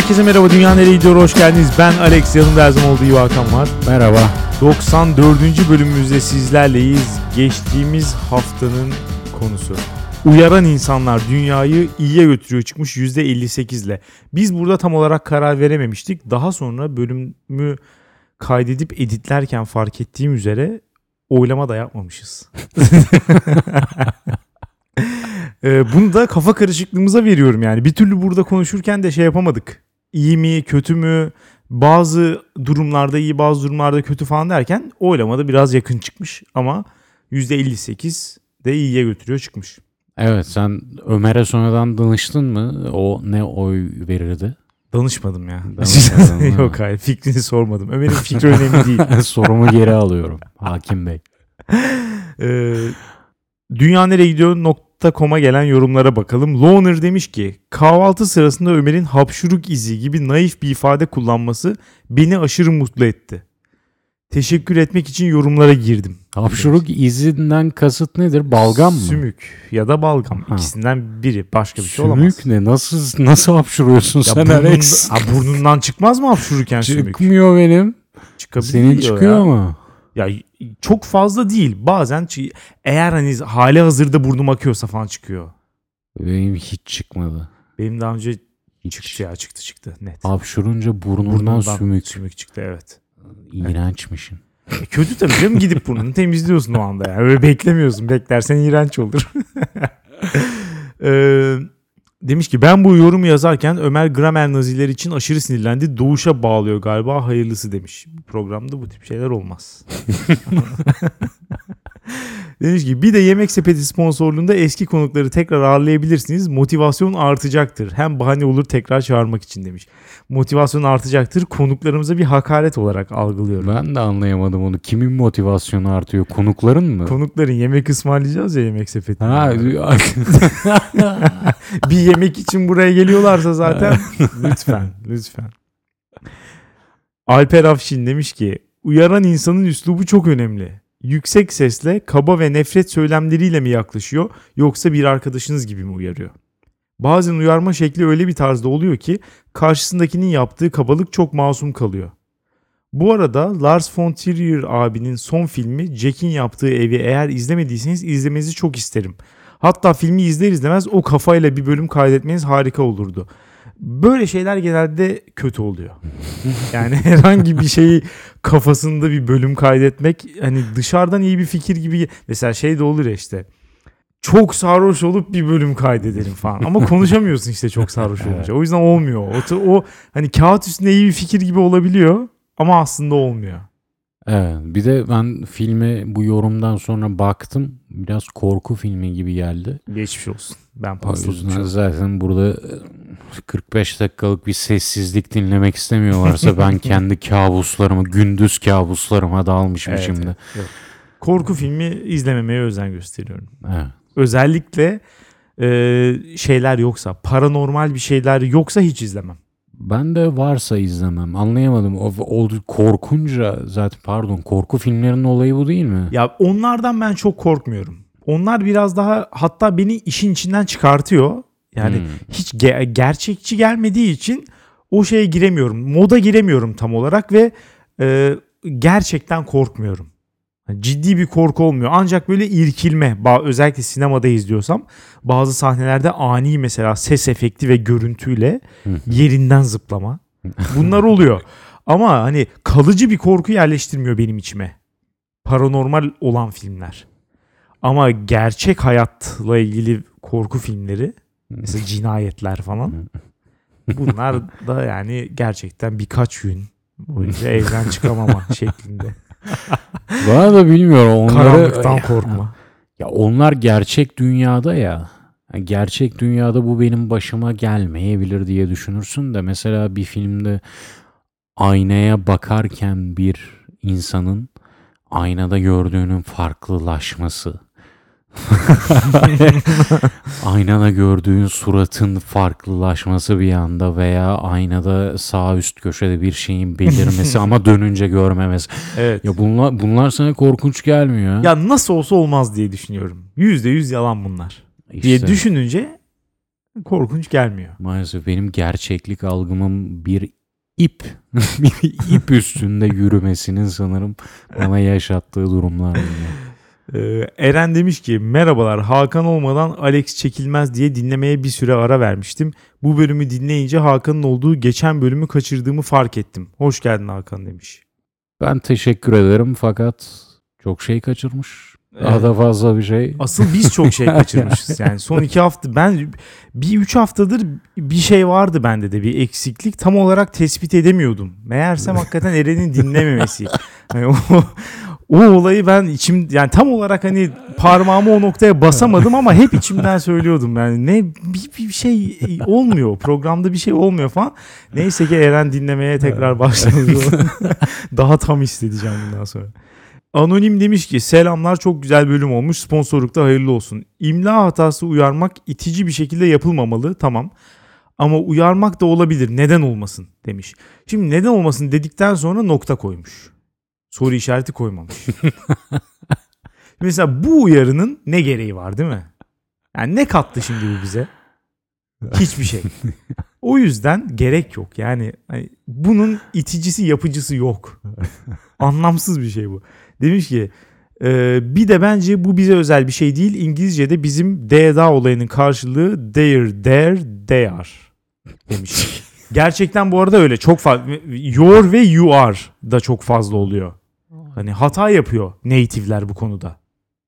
Herkese merhaba, Dünya Nereye Gidiyor? Hoş geldiniz. Ben Alex, yanımda her zaman olduğu İva Hakan var. Merhaba. 94. bölümümüzde sizlerleyiz. Geçtiğimiz haftanın konusu: uyaran insanlar dünyayı iyiye götürüyor çıkmış %58'le. Biz burada tam olarak karar verememiştik. Daha sonra bölümü kaydedip editlerken fark ettiğim üzere oylama da yapmamışız. Bunu da kafa karışıklığımıza veriyorum yani. Bir türlü burada konuşurken de şey yapamadık. İyi mi, kötü mü, bazı durumlarda iyi, bazı durumlarda kötü falan derken oylamada biraz yakın çıkmış. Ama %58 de iyiye götürüyor çıkmış. Evet, sen Ömer'e sonradan danıştın mı? O ne oy verirdi? Danışmadım ya. Yok, hayır, fikrini sormadım. Ömer'in fikri önemli değil. Sorumu geri alıyorum Hakim Bey. Dünya nereye gidiyor? .com'a gelen yorumlara bakalım. Looner demiş ki, kahvaltı sırasında Ömer'in hapşuruk izi gibi naif bir ifade kullanması beni aşırı mutlu etti. Teşekkür etmek için yorumlara girdim. Hapşuruk izinden kasıt nedir? Balgam mı? Sümük ya da balgam. Ha. İkisinden biri. Başka bir şey olamaz. Sümük ne? Nasıl hapşuruyorsun sen Alex? Burnundan çıkmaz mı hapşururken sümük? Çıkmıyor benim. Senin çıkıyor ya. Mu? Ya çok fazla değil. Bazen eğer hani hali hazırda burnum akıyorsa falan çıkıyor. Benim hiç çıkmadı. Benim daha önce çıktı net. Hapşurunca burnundan sümük çıktı, evet. İğrençmişim. Kötü tabii canım, gidip burnunu temizliyorsun o anda yani. Böyle beklemiyorsun. Beklersen iğrenç olur. Demiş ki, ben bu yorumu yazarken Ömer gramer nazileri için aşırı sinirlendi. Doğuşa bağlıyor galiba, hayırlısı demiş. Programda bu tip şeyler olmaz. Demiş ki, bir de Yemeksepeti sponsorluğunda eski konukları tekrar ağırlayabilirsiniz. Motivasyon artacaktır. Hem bahane olur tekrar çağırmak için demiş. Motivasyon artacaktır. Konuklarımıza bir hakaret olarak algılıyorum. Ben de anlayamadım onu. Kimin motivasyonu artıyor? Konukların mı? Konukların. Yemek ısmarlayacağız ya Yemeksepeti'ne. Ha. Bir yemek için buraya geliyorlarsa zaten. Lütfen. Alper Afşin demiş ki, uyaran insanın üslubu çok önemli. Yüksek sesle, kaba ve nefret söylemleriyle mi yaklaşıyor, yoksa bir arkadaşınız gibi mi uyarıyor? Bazen uyarma şekli öyle bir tarzda oluyor ki karşısındakinin yaptığı kabalık çok masum kalıyor. Bu arada Lars von Trier abinin son filmi Jack'in yaptığı evi eğer izlemediyseniz izlemenizi çok isterim. Hatta filmi izler izlemez o kafayla bir bölüm kaydetmeniz harika olurdu. Böyle şeyler genelde kötü oluyor. Yani herhangi bir şeyi kafasında bir bölüm kaydetmek hani dışarıdan iyi bir fikir gibi. Mesela şey de olur ya, işte çok sarhoş olup bir bölüm kaydedelim falan. Ama konuşamıyorsun işte çok sarhoş olunca. O yüzden olmuyor. O hani kağıt üstünde iyi bir fikir gibi olabiliyor ama aslında olmuyor. Evet, bir de ben filme bu yorumdan sonra baktım, biraz korku filmi gibi geldi. Geçmiş olsun. Ben pasladım. Zaten burada 45 dakikalık bir sessizlik dinlemek istemiyorlarsa ben kendi kabuslarımı, gündüz kabuslarıma dalmışım evet, şimdi. Evet. Korku filmi izlememeye özen gösteriyorum. Evet. Özellikle şeyler yoksa, paranormal bir şeyler yoksa hiç izlemem. Ben de varsa izlemem. Anlayamadım. Korku filmlerinin olayı bu değil mi? Ya onlardan ben çok korkmuyorum. Onlar biraz daha, hatta beni işin içinden çıkartıyor. Yani hiç gerçekçi gelmediği için o şeye giremiyorum. Moda giremiyorum tam olarak ve gerçekten korkmuyorum. Ciddi bir korku olmuyor. Ancak böyle irkilme, özellikle sinemada izliyorsam bazı sahnelerde ani mesela ses efekti ve görüntüyle yerinden zıplama. Bunlar oluyor. Ama hani kalıcı bir korku yerleştirmiyor benim içime paranormal olan filmler. Ama gerçek hayatla ilgili korku filmleri, mesela cinayetler falan, bunlar da yani gerçekten birkaç gün boyunca evden çıkamama şeklinde. Bana da bilmiyorum onları. Karanlıktan korkma. Ya onlar gerçek dünyada ya. Gerçek dünyada bu benim başıma gelmeyebilir diye düşünürsün de, mesela bir filmde aynaya bakarken bir insanın aynada gördüğünün farklılaşması. Aynada gördüğün suratın farklılaşması bir anda, veya aynada sağ üst köşede bir şeyin belirmesi ama dönünce görmemesi. Evet. Ya bunlar sana korkunç gelmiyor. Ya nasıl olsa olmaz diye düşünüyorum. %100 yalan bunlar. İşte. Diye düşününce korkunç gelmiyor. Maalesef benim gerçeklik algımın bir ip üstünde yürümesinin sanırım bana yaşattığı durumlar. Eren demiş ki merhabalar, Hakan olmadan Alex çekilmez diye dinlemeye bir süre ara vermiştim. Bu bölümü dinleyince Hakan'ın olduğu geçen bölümü kaçırdığımı fark ettim. Hoş geldin Hakan demiş. Ben teşekkür ederim fakat çok şey kaçırmış. Daha da fazla bir şey. Asıl biz çok şey kaçırmışız yani. Son 2 hafta ben bir 3 haftadır bir şey vardı bende de, bir eksiklik. Tam olarak tespit edemiyordum. Meğersem hakikaten Eren'in dinlememesi. Yani o olayı ben içim, yani tam olarak hani parmağımı o noktaya basamadım ama hep içimden söylüyordum. Yani ne bir şey olmuyor. Programda bir şey olmuyor falan. Neyse ki Eren dinlemeye tekrar başladı. Daha tam hissedeceğim bundan sonra. Anonim demiş ki selamlar, çok güzel bölüm olmuş, sponsorlukta hayırlı olsun. İmla hatası uyarmak itici bir şekilde yapılmamalı, tamam, ama uyarmak da olabilir, neden olmasın demiş. Şimdi neden olmasın dedikten sonra nokta koymuş, soru işareti koymamış. Mesela bu uyarının ne gereği var değil mi? Yani ne kattı şimdi bu bize? Hiçbir şey. O yüzden gerek yok yani, bunun iticisi yapıcısı yok. Anlamsız bir şey bu. Demiş ki bir de bence bu bize özel bir şey değil. İngilizce'de bizim DDA olayının karşılığı they are demiş. Gerçekten bu arada öyle çok fazla. Your ve you are da çok fazla oluyor. Hani hata yapıyor native'ler bu konuda.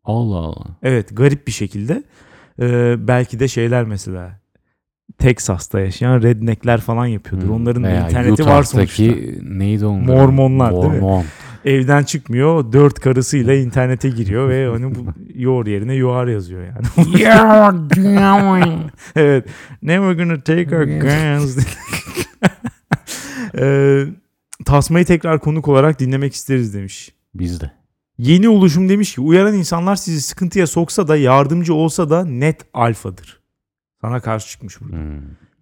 Allah Allah. Evet, garip bir şekilde. Belki de şeyler mesela. Texas'ta yaşayan redneckler falan yapıyordur. Onların da interneti var sonuçta. Neydi onlar? Mormonlar değil mi? Evden çıkmıyor. 4 karısıyla internete giriyor ve hani bu your yerine yuar yazıyor yani. Evet. Never gonna take our guns. Tasmayı tekrar konuk olarak dinlemek isteriz demiş. Biz de. Yeni oluşum demiş ki uyaran insanlar sizi sıkıntıya soksa da yardımcı olsa da net alfadır. Sana karşı çıkmış burada.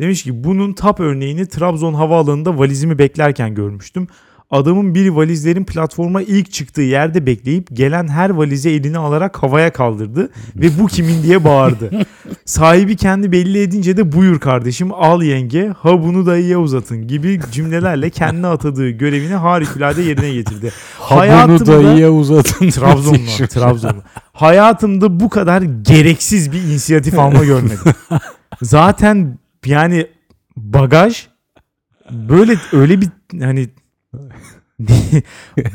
Demiş ki bunun tap örneğini Trabzon havaalanında valizimi beklerken görmüştüm. Adamın biri valizlerin platforma ilk çıktığı yerde bekleyip gelen her valize elini alarak havaya kaldırdı ve bu kimin diye bağırdı. Sahibi kendi belli edince de buyur kardeşim, al yenge, ha bunu dayıya uzatın gibi cümlelerle kendine atadığı görevini harikulade yerine getirdi. Ha bunu dayıya uzatın. Trabzonlu. Hayatımda bu kadar gereksiz bir inisiyatif alma görmedim. Zaten yani bagaj böyle, öyle bir hani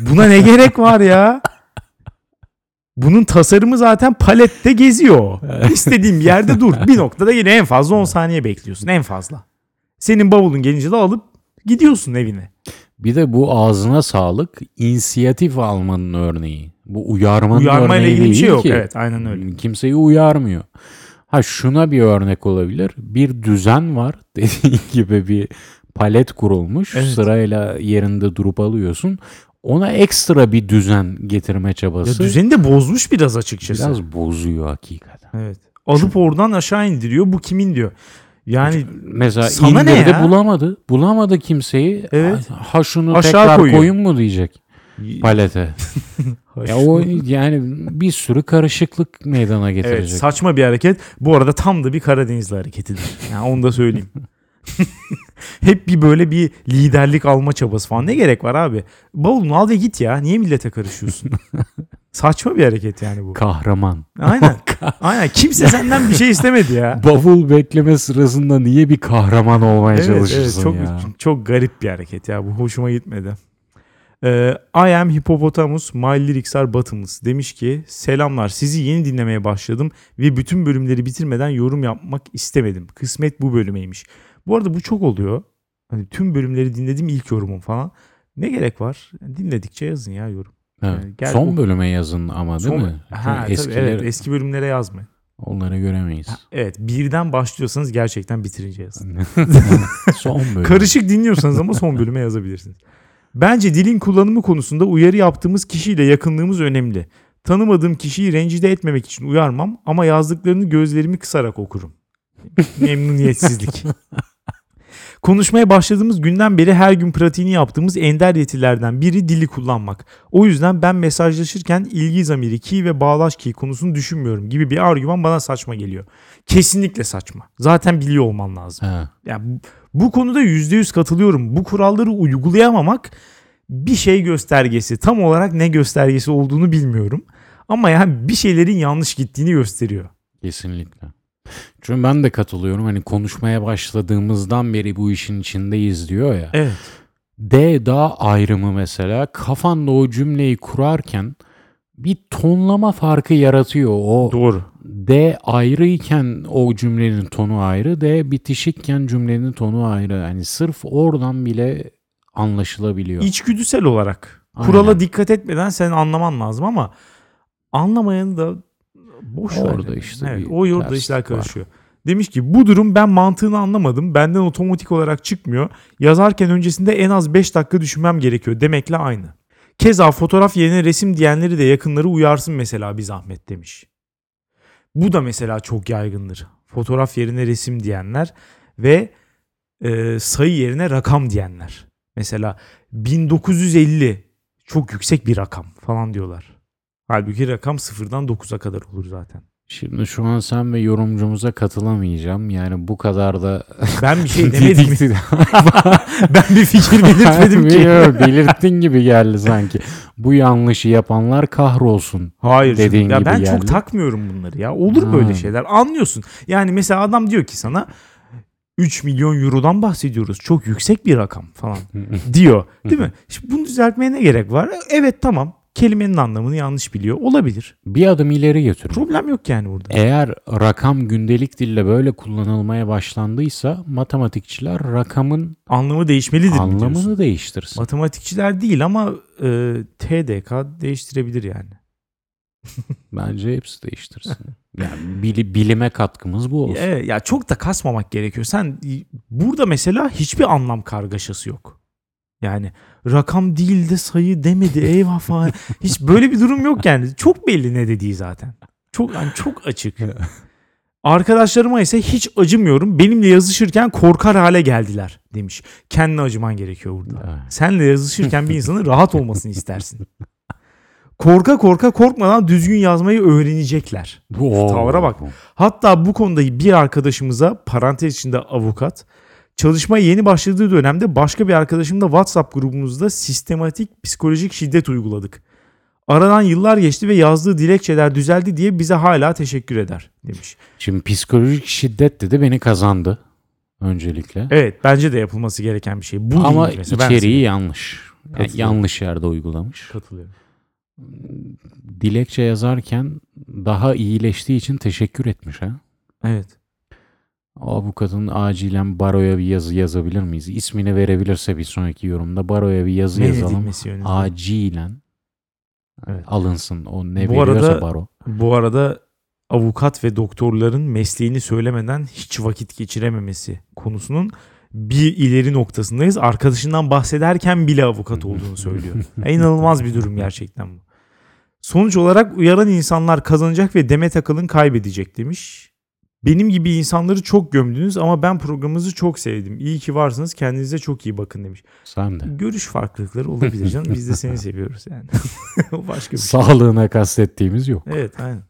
buna ne gerek var ya? Bunun tasarımı zaten palette geziyor. İstediğim yerde dur. Bir noktada yine en fazla 10 saniye bekliyorsun. En fazla. Senin bavulun gelince de alıp gidiyorsun evine. Bir de bu ağzına sağlık inisiyatif almanın örneği. Bu uyarmanın örneği ilgili değil bir şey yok ki. Evet, aynen öyle. Kimseyi uyarmıyor. Ha, şuna bir örnek olabilir. Bir düzen var. Dediğin gibi bir palet kurulmuş, evet. Sırayla yerinde durup alıyorsun. Ona ekstra bir düzen getirme çabası. Ya düzeni de bozmuş biraz açıkçası. Biraz bozuyor hakikaten. Evet. Alıp çünkü oradan aşağı indiriyor. Bu kimin diyor. Yani mesela indirdi, bulamadı. Bulamadı kimseyi. Evet. Ha şunu aşağı tekrar koyun mu diyecek palete. Ya o yani bir sürü karışıklık meydana getirecek. Evet, saçma bir hareket. Bu arada tam da bir Karadenizli hareketidir. Yani onu da söyleyeyim. Hep bir böyle bir liderlik alma çabası falan. Ne gerek var abi? Bavulunu al ve git ya. Niye millete karışıyorsun? Saçma bir hareket yani bu. Kahraman. Aynen. Aynen. Kimse senden bir şey istemedi ya. Bavul bekleme sırasında niye bir kahraman olmaya çalışırsın çok, ya? Çok garip bir hareket ya. Bu hoşuma gitmedi. I am Hippopotamus my lyrics are buttons demiş ki selamlar, sizi yeni dinlemeye başladım ve bütün bölümleri bitirmeden yorum yapmak istemedim. Kısmet bu bölümeymiş. Bu arada bu çok oluyor. Hani tüm bölümleri dinledim, ilk yorumum falan. Ne gerek var? Dinledikçe yazın ya yorum. Evet. Yani son bölüme yazın ama değil mi? Ha, eskileri, evet, eski bölümlere yazmayın. Onları göremeyiz. Ha, evet, birden başlıyorsanız gerçekten bitirince yazın. Son bölüm. Karışık dinliyorsanız ama son bölüme yazabilirsiniz. Bence dilin kullanımı konusunda uyarı yaptığımız kişiyle yakınlığımız önemli. Tanımadığım kişiyi rencide etmemek için uyarmam ama yazdıklarını gözlerimi kısarak okurum. Memnuniyetsizlik. Konuşmaya başladığımız günden beri her gün pratiğini yaptığımız ender yetilerden biri dili kullanmak. O yüzden ben mesajlaşırken ilgi zamiri ki ve bağlaç ki konusunu düşünmüyorum gibi bir argüman bana saçma geliyor. Kesinlikle saçma. Zaten biliyor olman lazım. Yani bu konuda %100 katılıyorum. Bu kuralları uygulayamamak bir şey göstergesi. Tam olarak ne göstergesi olduğunu bilmiyorum. Ama yani bir şeylerin yanlış gittiğini gösteriyor. Kesinlikle. Çünkü ben de katılıyorum. Hani konuşmaya başladığımızdan beri bu işin içindeyiz diyor ya. Evet. D-da ayrımı mesela kafanda o cümleyi kurarken bir tonlama farkı yaratıyor. O doğru. D ayrıyken o cümlenin tonu ayrı. D bitişikken cümlenin tonu ayrı. Yani sırf oradan bile anlaşılabiliyor. İçgüdüsel olarak. Aynen. Kurala dikkat etmeden sen anlaman lazım ama anlamayanı da boş orada işte. Evet, o yolda işler karışıyor. Demiş ki bu durum ben mantığını anlamadım. Benden otomatik olarak çıkmıyor. Yazarken öncesinde en az 5 dakika düşünmem gerekiyor demekle aynı. Keza fotoğraf yerine resim diyenleri de yakınları uyarsın mesela bir zahmet demiş. Bu da mesela çok yaygındır. Fotoğraf yerine resim diyenler ve sayı yerine rakam diyenler. Mesela 1950 çok yüksek bir rakam falan diyorlar. Halbuki rakam 0'dan 9'a kadar olur zaten. Şimdi şu an sen ve yorumcumuza katılamayacağım. Yani bu kadar da... Ben bir şey demedim mi? Ben bir fikir belirtmedim ki. Yok, belirttin gibi geldi sanki. Bu yanlışı yapanlar kahrolsun. Hayır. Dediğin ya gibi ben geldi. Çok takmıyorum bunları ya. Olur böyle şeyler. Anlıyorsun. Yani mesela adam diyor ki sana 3 milyon eurodan bahsediyoruz. Çok yüksek bir rakam falan diyor. Değil mi? Şimdi bunu düzeltmeye ne gerek var? Evet tamam. Kelimenin anlamını yanlış biliyor. Olabilir. Bir adım ileri götürür. Problem yok yani burada. Eğer rakam gündelik dille böyle kullanılmaya başlandıysa matematikçiler rakamın anlamı değişmelidir. Anlamını değiştirsin. Matematikçiler değil ama TDK değiştirebilir yani. Bence hepsi değiştirsin. Yani bilime katkımız bu olsun. Ya çok da kasmamak gerekiyor. Sen burada mesela hiçbir anlam kargaşası yok. Yani rakam değil de sayı demedi eyvah falan. Hiç böyle bir durum yok yani. Çok belli ne dediği zaten. Çok açık. Arkadaşlarıma ise hiç acımıyorum. Benimle yazışırken korkar hale geldiler demiş. Kendine acıman gerekiyor burada. Senle yazışırken bir insanın rahat olmasını istersin. Korkmadan düzgün yazmayı öğrenecekler. Tavra bak. Hatta bu konuda bir arkadaşımıza parantez içinde avukat... Çalışmaya yeni başladığı dönemde başka bir arkadaşımla WhatsApp grubumuzda sistematik psikolojik şiddet uyguladık. Aradan yıllar geçti ve yazdığı dilekçeler düzeldi diye bize hala teşekkür eder demiş. Şimdi psikolojik şiddet dedi beni kazandı öncelikle. Evet bence de yapılması gereken bir şey. Bu ama içeriği yanlış. Yani yanlış yerde uygulamış. Katılıyorum. Dilekçe yazarken daha iyileştiği için teşekkür etmiş ha. Evet. Bu kadın acilen Baro'ya bir yazı yazabilir miyiz? İsmini verebilirse bir sonraki yorumda Baro'ya bir yazı yazalım. Acilen evet. Alınsın. O ne veriyorsa Baro. Bu arada avukat ve doktorların mesleğini söylemeden hiç vakit geçirememesi konusunun bir ileri noktasındayız. Arkadaşından bahsederken bile avukat olduğunu söylüyor. İnanılmaz bir durum gerçekten bu. Sonuç olarak uyaran insanlar kazanacak ve Demet Akalın kaybedecek demiş. Benim gibi insanları çok gömdünüz ama ben programınızı çok sevdim. İyi ki varsınız. Kendinize çok iyi bakın demiş. Sen de. Görüş farklılıkları olabilir canım. Biz de seni seviyoruz yani. Başka bir şey. Sağlığına kastettiğimiz yok. Evet aynen.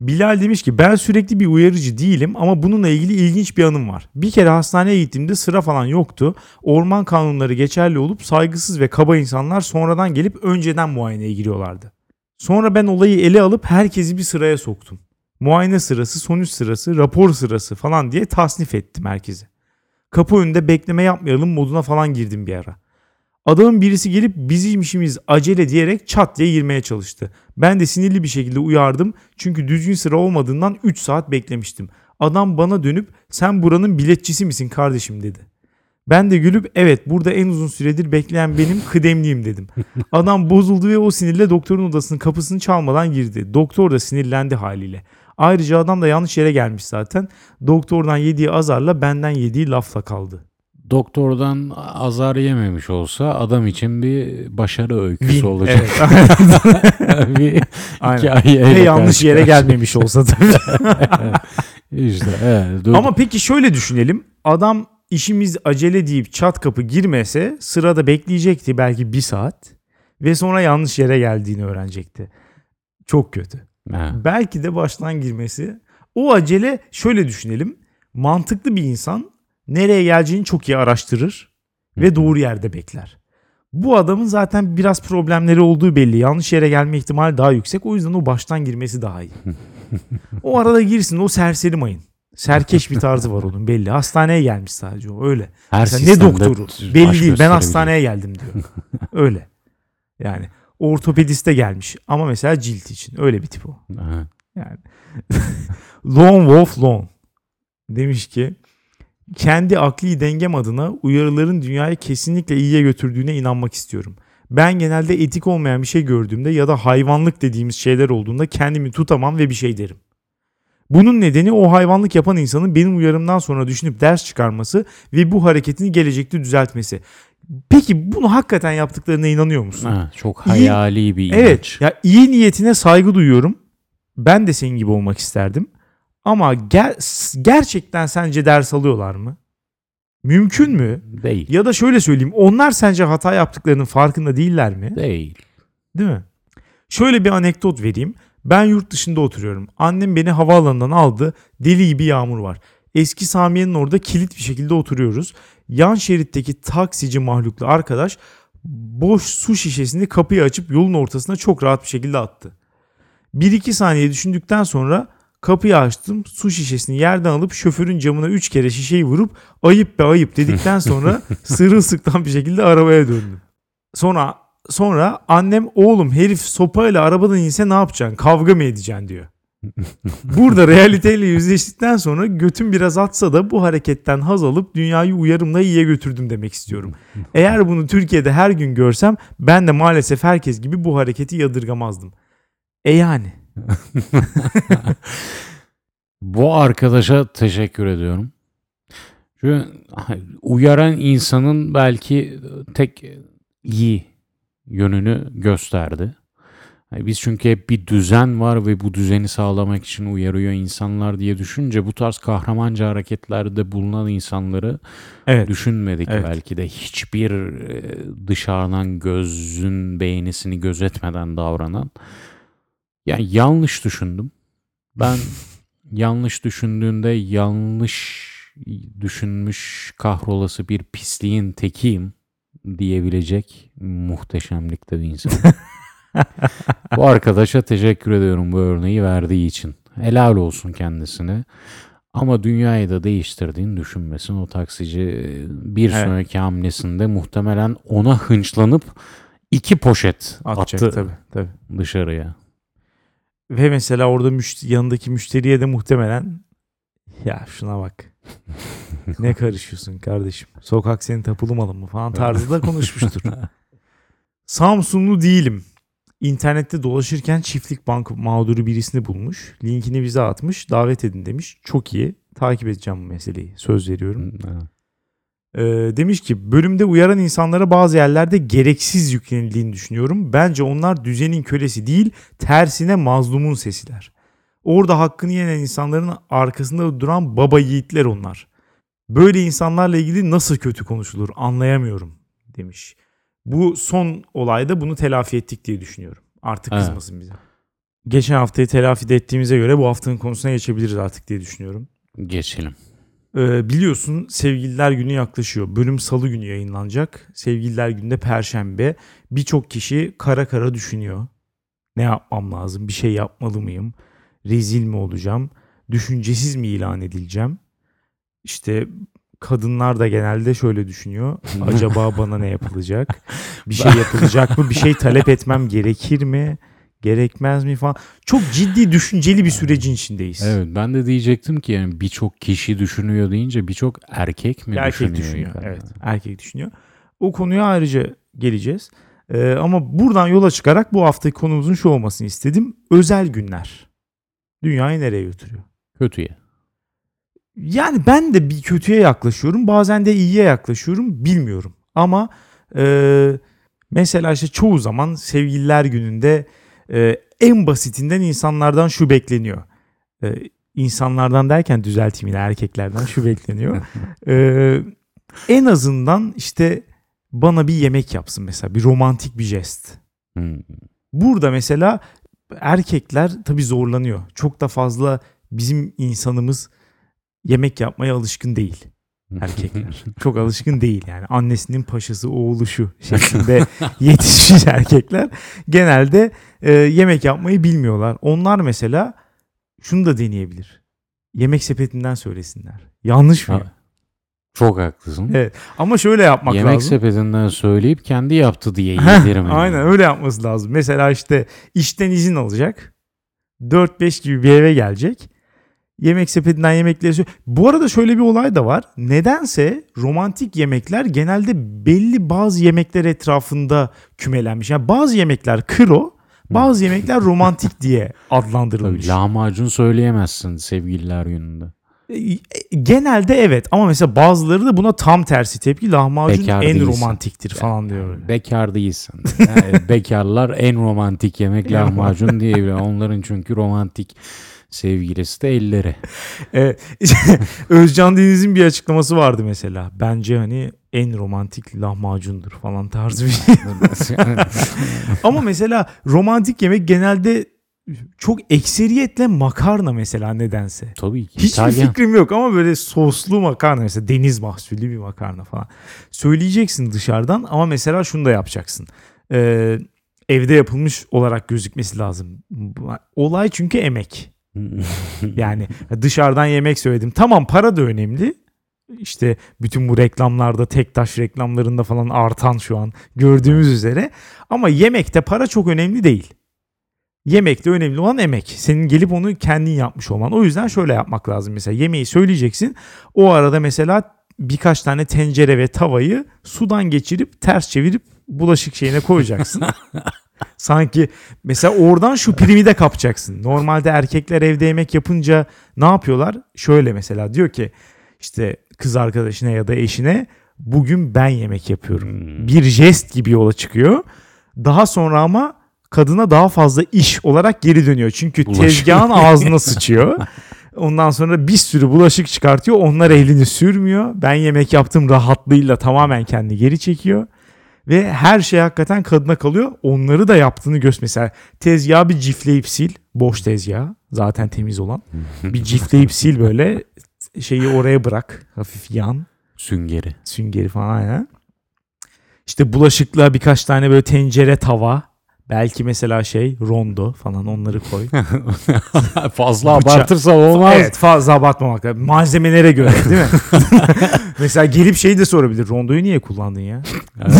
Bilal demiş ki ben sürekli bir uyarıcı değilim ama bununla ilgili ilginç bir anım var. Bir kere hastaneye gittiğimde sıra falan yoktu. Orman kanunları geçerli olup saygısız ve kaba insanlar sonradan gelip önceden muayeneye giriyorlardı. Sonra ben olayı ele alıp herkesi bir sıraya soktum. Muayene sırası, sonuç sırası, rapor sırası falan diye tasnif ettim herkese. Kapı önünde bekleme yapmayalım moduna falan girdim bir ara. Adamın birisi gelip bizim işimiz acele diyerek çat diye girmeye çalıştı. Ben de sinirli bir şekilde uyardım çünkü düzgün sıra olmadığından 3 saat beklemiştim. Adam bana dönüp sen buranın biletçisi misin kardeşim dedi. Ben de gülüp evet burada en uzun süredir bekleyen benim kıdemliyim dedim. Adam bozuldu ve o sinirle doktorun odasının kapısını çalmadan girdi. Doktor da sinirlendi haliyle. Ayrıca adam da yanlış yere gelmiş zaten. Doktordan yediği azarla benden yediği lafla kaldı. Doktordan azar yememiş olsa adam için bir başarı öyküsü olacak. Evet. Bir hikaye. Ve yanlış yere gelmemiş olsa tabii. İşte, evet, ama peki şöyle düşünelim. Adam işimiz acele deyip çat kapı girmese sırada bekleyecekti belki bir saat ve sonra yanlış yere geldiğini öğrenecekti. Çok kötü. Ha. Belki de baştan girmesi. O acele, şöyle düşünelim. Mantıklı bir insan nereye geleceğini çok iyi araştırır ve doğru yerde bekler. Bu adamın zaten biraz problemleri olduğu belli. Yanlış yere gelme ihtimali daha yüksek. O yüzden o baştan girmesi daha iyi. O arada girsin, o serseri mayın. Serkeş bir tarzı var onun belli. Hastaneye gelmiş sadece o, öyle. Ne doktoru belli değil, ben hastaneye geldim diyor. Öyle. Yani ortopediste gelmiş ama mesela cilt için, öyle bir tip o. Yani Long Wolf Long demiş ki kendi akli dengem adına uyarıların dünyayı kesinlikle iyiye götürdüğüne inanmak istiyorum. Ben genelde etik olmayan bir şey gördüğümde ya da hayvanlık dediğimiz şeyler olduğunda kendimi tutamam ve bir şey derim. Bunun nedeni o hayvanlık yapan insanın benim uyarımdan sonra düşünüp ders çıkarması ve bu hareketini gelecekte düzeltmesi. Peki bunu hakikaten yaptıklarına inanıyor musun? Ha, çok hayali bir inanç. Evet, ya iyi niyetine saygı duyuyorum. Ben de senin gibi olmak isterdim. Ama gerçekten sence ders alıyorlar mı? Mümkün mü? Değil. Ya da şöyle söyleyeyim, onlar sence hata yaptıklarının farkında değiller mi? Değil. Değil mi? Şöyle bir anekdot vereyim. Ben yurt dışında oturuyorum. Annem beni havaalanından aldı. Deli gibi yağmur var. Eski Samiye'nin orada kilit bir şekilde oturuyoruz. Yan şeritteki taksici mahluklu arkadaş boş su şişesini kapıyı açıp yolun ortasına çok rahat bir şekilde attı. 1-2 saniye düşündükten sonra kapıyı açtım. Su şişesini yerden alıp şoförün camına 3 kere şişeyi vurup ayıp be ayıp dedikten sonra sırılsıklam bir şekilde arabaya döndüm. Sonra annem oğlum herif sopayla arabadan inse ne yapacaksın? Kavga mı edeceksin diyor. Burada realiteyle yüzleştikten sonra götüm biraz atsa da bu hareketten haz alıp dünyayı uyarımla iyiye götürdüm demek istiyorum. Eğer bunu Türkiye'de her gün görsem ben de maalesef herkes gibi bu hareketi yadırgamazdım. Yani. Bu arkadaşa teşekkür ediyorum. Çünkü uyaran insanın belki tek iyi yönünü gösterdi. Biz çünkü hep bir düzen var ve bu düzeni sağlamak için uyarıyor insanlar diye düşünce bu tarz kahramanca hareketlerde bulunan insanları düşünmedik belki de. Hiçbir dışarıdan gözün beğenisini gözetmeden davranan. Yani yanlış düşündüm. Ben yanlış düşündüğünde yanlış düşünmüş kahrolası bir pisliğin tekiyim diyebilecek muhteşemlikte bir insan. Bu arkadaşa teşekkür ediyorum bu örneği verdiği için. Helal olsun kendisine. Ama dünyayı da değiştirdiğini düşünmesin. O taksici bir sonraki hamlesinde muhtemelen ona hınçlanıp 2 poşet attı tabii. Dışarıya. Ve mesela orada yanındaki müşteriye de muhtemelen ya şuna bak ne karışıyorsun kardeşim, sokak senin tapulu malın mı falan tarzı da konuşmuştur. Samsunlu değilim. İnternette dolaşırken Çiftlik Bank mağduru birisini bulmuş. Linkini bize atmış. Davet edin demiş. Çok iyi. Takip edeceğim bu meseleyi. Söz veriyorum. Demiş ki bölümde uyaran insanlara bazı yerlerde gereksiz yüklenildiğini düşünüyorum. Bence onlar düzenin kölesi değil, tersine mazlumun sesiler. Orada hakkını yenen insanların arkasında duran baba yiğitler onlar. Böyle insanlarla ilgili nasıl kötü konuşulur anlayamıyorum demiş. Bu son olayda bunu telafi ettik diye düşünüyorum. Artık kızmasın bize. Geçen haftayı telafi ettiğimize göre bu haftanın konusuna geçebiliriz artık diye düşünüyorum. Geçelim. Biliyorsun Sevgililer Günü yaklaşıyor. Bölüm Salı günü yayınlanacak. Sevgililer Günü de Perşembe. Birçok kişi kara kara düşünüyor. Ne yapmam lazım? Bir şey yapmalı mıyım? Rezil mi olacağım? Düşüncesiz mi ilan edileceğim? İşte kadınlar da genelde şöyle düşünüyor. Acaba bana ne yapılacak? Bir şey yapılacak mı? Bir şey talep etmem gerekir mi? Gerekmez mi falan. Çok ciddi düşünceli bir sürecin içindeyiz. Evet, ben de diyecektim ki yani birçok kişi düşünüyor deyince birçok erkek mi düşünüyor? Evet, erkek düşünüyor. O konuya ayrıca geleceğiz. Ama buradan yola çıkarak bu haftaki konumuzun şu olmasını istedim. Özel günler. Dünyayı nereye götürüyor? Kötüye. Yani ben de bir kötüye yaklaşıyorum. Bazen de iyiye yaklaşıyorum. Bilmiyorum. Ama mesela işte çoğu zaman Sevgililer Günü'nde en basitinden insanlardan şu bekleniyor. İnsanlardan derken düzelteyim yine erkeklerden şu bekleniyor. En azından işte bana bir yemek yapsın mesela, bir romantik bir jest. Hmm. Burada mesela erkekler tabii zorlanıyor. Çok da fazla bizim insanımız yemek yapmaya alışkın değil. Erkekler çok alışkın değil yani, annesinin paşası oğlu şu şeklinde yetişmiş erkekler genelde yemek yapmayı bilmiyorlar. Onlar mesela şunu da deneyebilir, yemek sepetinden söylesinler. Yanlış mı? Çok haklısın. Evet. Ama şöyle yapmak yemek lazım. Yemek sepetinden söyleyip kendi yaptı diye yedirmeyin. Aynen öyle yapması lazım. Mesela işte işten izin alacak, 4-5 gibi bir eve gelecek. Yemek sepetinden yemekleri söylüyor. Bu arada şöyle bir olay da var. Nedense romantik yemekler genelde belli bazı yemekler etrafında kümelenmiş. Yani bazı yemekler kro, bazı yemekler romantik diye adlandırılmış. Lahmacun söyleyemezsin sevgililer gününde. Genelde evet, ama mesela bazıları da buna tam tersi tepki. Lahmacun bekar en değilsin, romantiktir falan diyor. Bekar değilsin. Yani bekarlar en romantik yemek lahmacun diye. Onların çünkü romantik sevgilisi de elleri. Evet. Özcan Deniz'in bir açıklaması vardı mesela. Bence hani en romantik lahmacundur falan tarzı bir şey. Ama mesela romantik yemek genelde çok ekseriyetle makarna mesela nedense. Tabii ki. Hiçbir fikrim yok ama böyle soslu makarna mesela, deniz mahsullü bir makarna falan. Söyleyeceksin dışarıdan ama mesela şunu da yapacaksın. Evde yapılmış olarak gözükmesi lazım. Olay çünkü emek. Yani dışarıdan yemek söyledim. Tamam, para da önemli. İşte bütün bu reklamlarda, Tektaş reklamlarında falan artan şu an gördüğümüz üzere. Ama yemekte para çok önemli değil. Yemekte önemli olan emek. Senin gelip onu kendin yapmış olman. O yüzden şöyle yapmak lazım mesela. Yemeği söyleyeceksin. O arada mesela birkaç tane tencere ve tavayı sudan geçirip ters çevirip bulaşık şeyine koyacaksın. Sanki mesela oradan şu primi de kapacaksın. Normalde erkekler evde yemek yapınca ne yapıyorlar? Şöyle mesela diyor ki işte kız arkadaşına ya da eşine, bugün ben yemek yapıyorum. Bir jest gibi yola çıkıyor. Daha sonra ama kadına daha fazla iş olarak geri dönüyor. Çünkü tezgahın ağzına sıçıyor. Ondan sonra bir sürü bulaşık çıkartıyor. Onlar elini sürmüyor. Ben yemek yaptım rahatlığıyla tamamen kendini geri çekiyor. Ve her şey hakikaten kadına kalıyor. Onları da yaptığını göz. Mesela tezgahı bir cifleyip sil. Boş tezgah. Zaten temiz olan. Bir cifleyip sil böyle. Şeyi oraya bırak. Hafif yan. Süngeri. Süngeri falan ya. İşte bulaşıkla birkaç tane böyle tencere, tava. Belki mesela şey, rondo falan, onları koy. Fazla abartırsa olmaz. Evet, fazla abartmamak lazım. Malzemelere göre değil mi? Mesela gelip şey de sorabilir. Rondoyu niye kullandın ya? Yani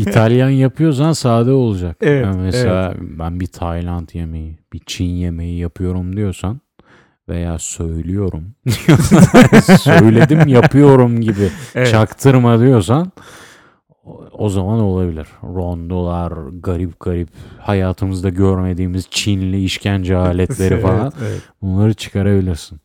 İtalyan yapıyorsan sade olacak. Evet, yani mesela evet. Ben bir Tayland yemeği, bir Çin yemeği yapıyorum diyorsan veya söylüyorum. Söyledim yapıyorum gibi, evet. Çaktırma diyorsan o zaman olabilir. Rondolar, garip garip hayatımızda görmediğimiz Çinli işkence aletleri falan. Evet, evet. Bunları çıkarabilirsin.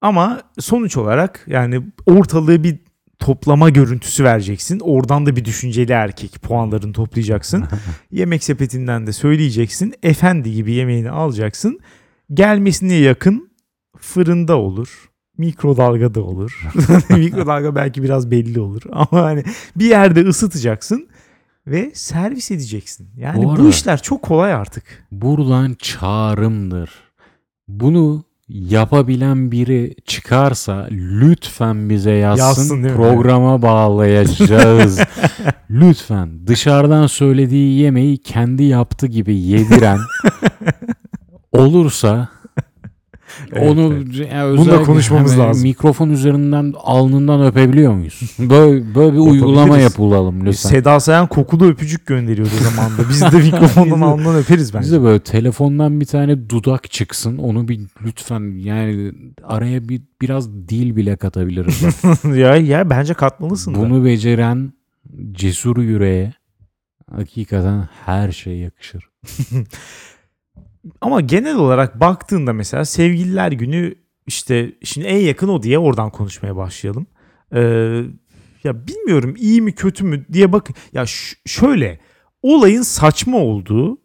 Ama sonuç olarak yani ortalığı bir toplama görüntüsü vereceksin. Oradan da bir düşünceli erkek puanlarını toplayacaksın. Yemek sepetinden de söyleyeceksin. Efendi gibi yemeğini alacaksın. Gelmesine yakın fırında olur. Mikrodalga da olur. Mikrodalga belki biraz belli olur. Ama hani bir yerde ısıtacaksın ve servis edeceksin. Yani bu işler çok kolay artık. Buradan çağrımdır. Bunu yapabilen biri çıkarsa lütfen bize yazsın programa bağlayacağız. Lütfen dışarıdan söylediği yemeği kendi yaptığı gibi yediren olursa... Evet, onu evet. Yani bunu da konuşmamız lazım. Mikrofon üzerinden alnından öpebiliyor muyuz? Böyle bir uygulama yapılalım lütfen. Seda Sayan kokulu öpücük gönderiyordu zamanında. Biz de mikrofondan alnından öperiz bence. Biz de böyle telefondan bir tane dudak çıksın. Onu bir lütfen, yani araya biraz dil bile katabiliriz. ya bence katmalısın. Bunu da beceren cesur yüreğe hakikaten her şey yakışır. Ama genel olarak baktığında mesela sevgililer günü, işte şimdi en yakın o diye oradan konuşmaya başlayalım. Ya bilmiyorum iyi mi kötü mü diye bakın. Ya şöyle olayın saçma olduğu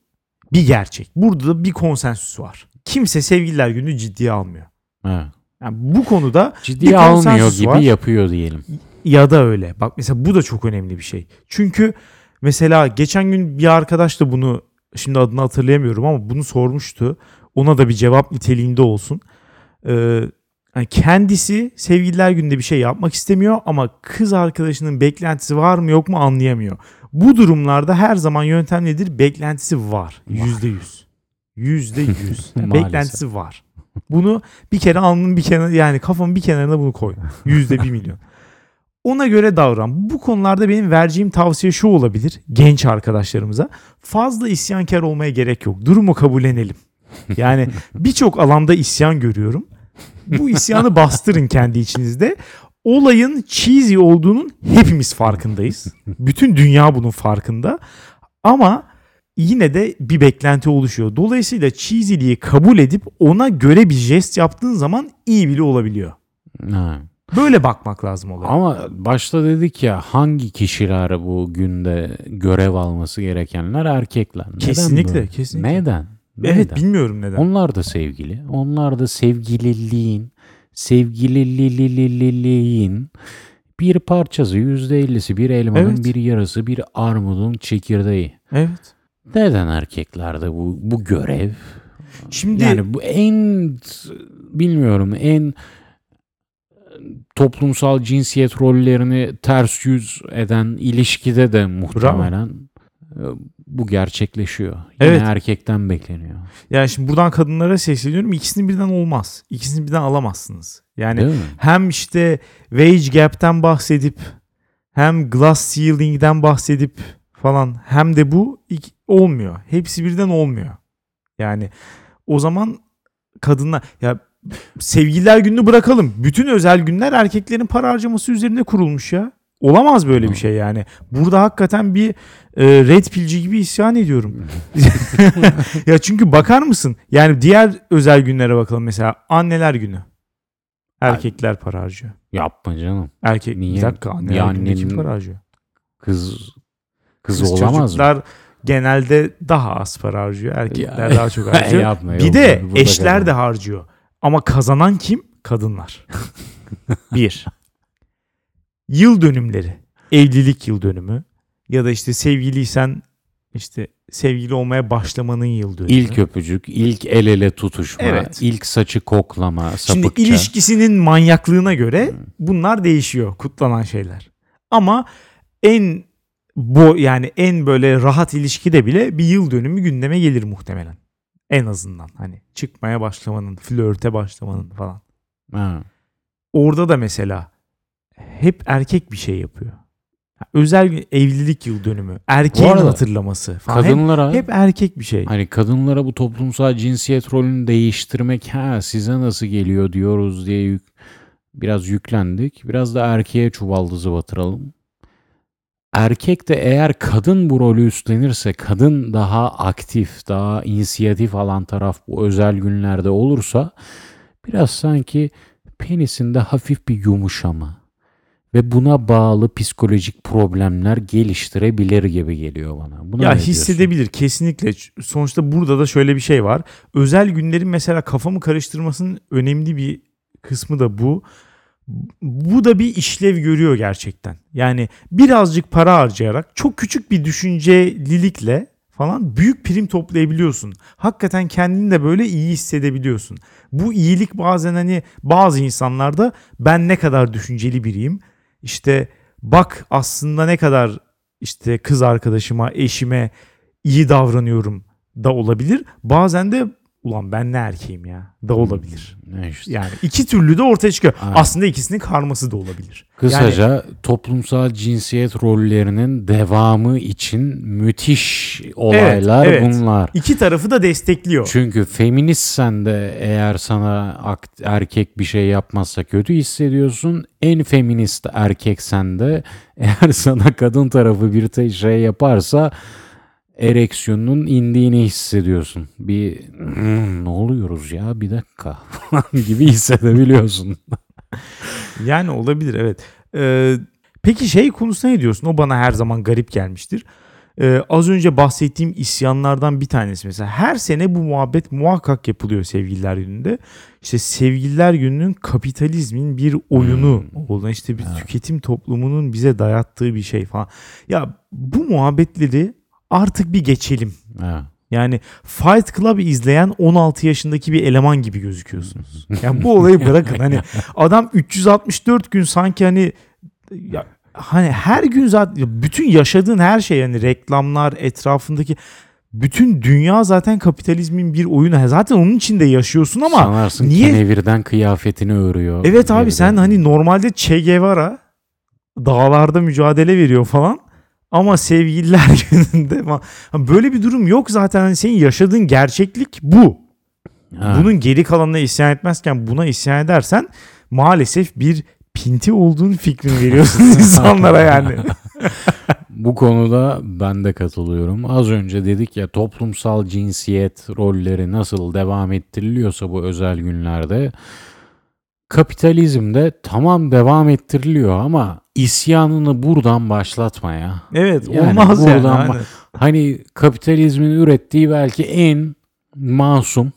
bir gerçek. Burada da bir konsensüs var. Kimse sevgililer günü ciddiye almıyor. Yani bu konuda ciddiye almıyor gibi yapıyor diyelim. ya da öyle. Bak mesela bu da çok önemli bir şey. Çünkü mesela geçen gün bir arkadaş da bunu, şimdi adını hatırlayamıyorum ama bunu sormuştu. Ona da bir cevap niteliğinde olsun. Yani kendisi sevgililer gününde bir şey yapmak istemiyor ama kız arkadaşının beklentisi var mı yok mu anlayamıyor. Bu durumlarda her zaman yöntem nedir? Beklentisi var. %100. %100. Yani beklentisi var. Bunu bir kere alnın bir kenarına, yani kafanın bir kenarına bunu koy. %1 milyon. Ona göre davran. Bu konularda benim vereceğim tavsiye şu olabilir genç arkadaşlarımıza. Fazla isyankar olmaya gerek yok. Durumu kabullenelim. Yani birçok alanda isyan görüyorum. Bu isyanı bastırın kendi içinizde. Olayın cheesy olduğunun hepimiz farkındayız. Bütün dünya bunun farkında. Ama yine de bir beklenti oluşuyor. Dolayısıyla cheesy'liği kabul edip ona göre bir jest yaptığın zaman iyi bile olabiliyor. Ha. Böyle bakmak lazım olaya. Ama başta dedik ya, hangi kişilere bu günde görev alması gerekenler erkekler. Neden kesinlikle, bu? Kesinlikle. Neden? Evet, bilmiyorum neden. Onlar da sevgili. Onlar da sevgililiğin bir parçası, %50'si, bir elmanın, evet, bir yarısı, bir armudun çekirdeği. Evet. Neden erkeklerde bu görev? Şimdi yani bu en toplumsal cinsiyet rollerini ters yüz eden ilişkide de muhtemelen bu gerçekleşiyor. Yine evet, erkekten bekleniyor. Yani şimdi buradan kadınlara sesleniyorum. İkisini birden olmaz. İkisini birden alamazsınız. Yani hem işte wage gap'ten bahsedip hem glass ceiling'den bahsedip falan, hem de bu olmuyor. Hepsi birden olmuyor. Yani o zaman kadınlar, ya sevgililer gününü bırakalım. Bütün özel günler erkeklerin para harcaması üzerine kurulmuş ya. Olamaz böyle bir şey yani. Burada hakikaten bir red pillci gibi isyan ediyorum. Ya çünkü bakar mısın? Yani diğer özel günlere bakalım. Mesela anneler günü. Erkekler para harcıyor. Yapma canım. Erkek, niye? Bir dakika, anneler günü kim para harcıyor? Kız olamaz çocuklar mı? Genelde daha az para harcıyor. Erkekler daha çok harcıyor. Yapma, de eşler de harcıyor. Ama kazanan kim? Kadınlar. Bir. Yıl dönümleri. Evlilik yıl dönümü. Ya da işte sevgiliysen işte sevgili olmaya başlamanın yıl dönümü. İlk öpücük, ilk el ele tutuşma, evet, ilk saçı koklama, sapıkça. Şimdi ilişkisinin manyaklığına göre bunlar değişiyor, kutlanan şeyler. Ama en böyle rahat ilişkide bile bir yıl dönümü gündeme gelir muhtemelen. En azından hani çıkmaya başlamanın, flörte başlamanın falan. Ha. Orada da mesela hep erkek bir şey yapıyor. Özel evlilik yıl dönümü, erkeğin hatırlaması falan. Kadınlara, hep erkek bir şey. Hani kadınlara bu toplumsal cinsiyet rolünü değiştirmek, size nasıl geliyor diyoruz diye biraz yüklendik. Biraz da erkeğe çuvaldızı batıralım. Erkek de eğer kadın bu rolü üstlenirse, kadın daha aktif, daha inisiyatif alan taraf bu özel günlerde olursa, biraz sanki penisinde hafif bir yumuşama ve buna bağlı psikolojik problemler geliştirebilir gibi geliyor bana. Buna ya hissedebilir kesinlikle. Sonuçta burada da şöyle bir şey var. Özel günlerin mesela kafamı karıştırmasının önemli bir kısmı da bu. Bu da bir işlev görüyor gerçekten. Yani birazcık para harcayarak, çok küçük bir düşüncelilikle falan büyük prim toplayabiliyorsun. Hakikaten kendini de böyle iyi hissedebiliyorsun. Bu iyilik bazen hani bazı insanlarda ben ne kadar düşünceli biriyim, İşte bak aslında ne kadar işte kız arkadaşıma, eşime iyi davranıyorum da olabilir. Bazen de ulan ben ne erkeğim ya da olabilir. İşte. Yani iki türlü de ortaya çıkıyor. Aynen. Aslında ikisinin karması da olabilir. Kısaca toplumsal cinsiyet rollerinin devamı için müthiş olaylar, evet, evet, bunlar. İki tarafı da destekliyor. Çünkü feministsen de eğer sana erkek bir şey yapmazsa kötü hissediyorsun. En feminist erkeksen de eğer sana kadın tarafı bir şey yaparsa ereksiyonun indiğini hissediyorsun. Bir ne oluyoruz ya bir dakika gibi hissedebiliyorsun. Yani olabilir, evet. Peki şey konusuna ne diyorsun? O bana her zaman garip gelmiştir. Az önce bahsettiğim isyanlardan bir tanesi mesela. Her sene bu muhabbet muhakkak yapılıyor Sevgililer Günü'nde. İşte Sevgililer Günü'nün kapitalizmin bir oyunu olan, işte bir tüketim toplumunun bize dayattığı bir şey falan. Ya bu muhabbetleri artık bir geçelim. Evet. Yani Fight Club izleyen 16 yaşındaki bir eleman gibi gözüküyorsunuz. Yani bu olayı bırakın. Hani adam 364 gün sanki hani her gün zaten bütün yaşadığın her şey, yani reklamlar, etrafındaki bütün dünya zaten kapitalizmin bir oyunu. Zaten onun içinde yaşıyorsun ama sanarsın niye? Kenevirden kıyafetini örüyor. Evet abi, sen hani normalde Che Guevara dağlarda mücadele veriyor falan. Ama Sevgililer Günü'nde böyle bir durum yok zaten. Hani senin yaşadığın gerçeklik bu. Ha. Bunun geri kalanına isyan etmezken buna isyan edersen maalesef bir pinti olduğun fikrini veriyorsunuz insanlara yani. Bu konuda ben de katılıyorum. Az önce dedik ya, toplumsal cinsiyet rolleri nasıl devam ettiriliyorsa bu özel günlerde, kapitalizm de tamam devam ettiriliyor ama isyanını buradan başlatma ya. Evet, yani olmaz yani. Hani kapitalizmin ürettiği belki en masum,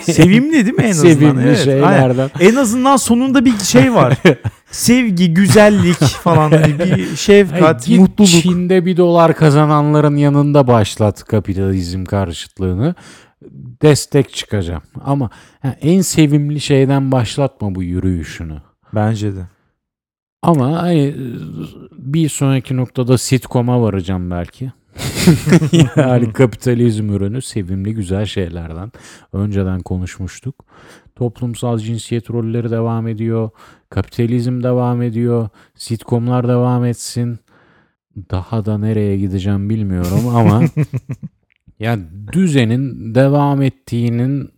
sevimli değil mi en azından? Sevimli evet, şeylerden. Aynen. En azından sonunda bir şey var. Sevgi, güzellik falan, bir şefkat, hayır, mutluluk. Çin'de $1 kazananların yanında başlat kapitalizm karşıtlığını. Destek çıkacağım. Ama en sevimli şeyden başlatma bu yürüyüşünü. Bence de. Ama hani bir sonraki noktada sitcom'a varacağım belki. Yani kapitalizm ürünü sevimli güzel şeylerden. Önceden konuşmuştuk. Toplumsal cinsiyet rolleri devam ediyor. Kapitalizm devam ediyor. Sitcom'lar devam etsin. Daha da nereye gideceğim bilmiyorum ama ya düzenin devam ettiğinin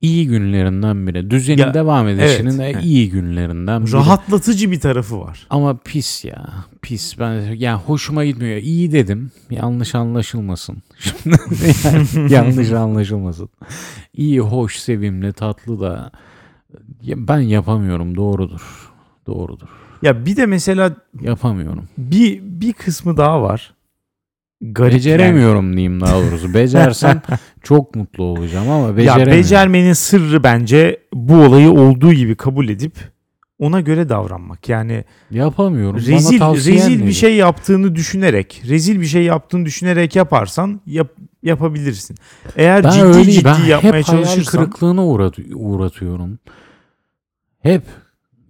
iyi günlerinden biri. Düzenin ya, devam edişinin evet, de iyi günlerinden biri. Rahatlatıcı bir tarafı var. Ama pis ya. Pis. Ben yani hoşuma gitmiyor. İyi dedim. Yanlış anlaşılmasın. Yani, yanlış anlaşılmasın. İyi, hoş, sevimli, tatlı da ya ben yapamıyorum. Doğrudur. Doğrudur. Ya bir de mesela yapamıyorum. Bir kısmı daha var. Garip beceremiyorum yani, diyeyim daha doğrusu. Becersem çok mutlu olacağım ama beceremiyorum. Ya becermenin sırrı bence bu olayı olduğu gibi kabul edip ona göre davranmak. Yani yapamıyorum. Rezil bir şey yaptığını düşünerek, yaparsan yapabilirsin. Eğer ben ciddi yapmaya çalışırsan, hayal kırıklığına uğratıyorum. Hep.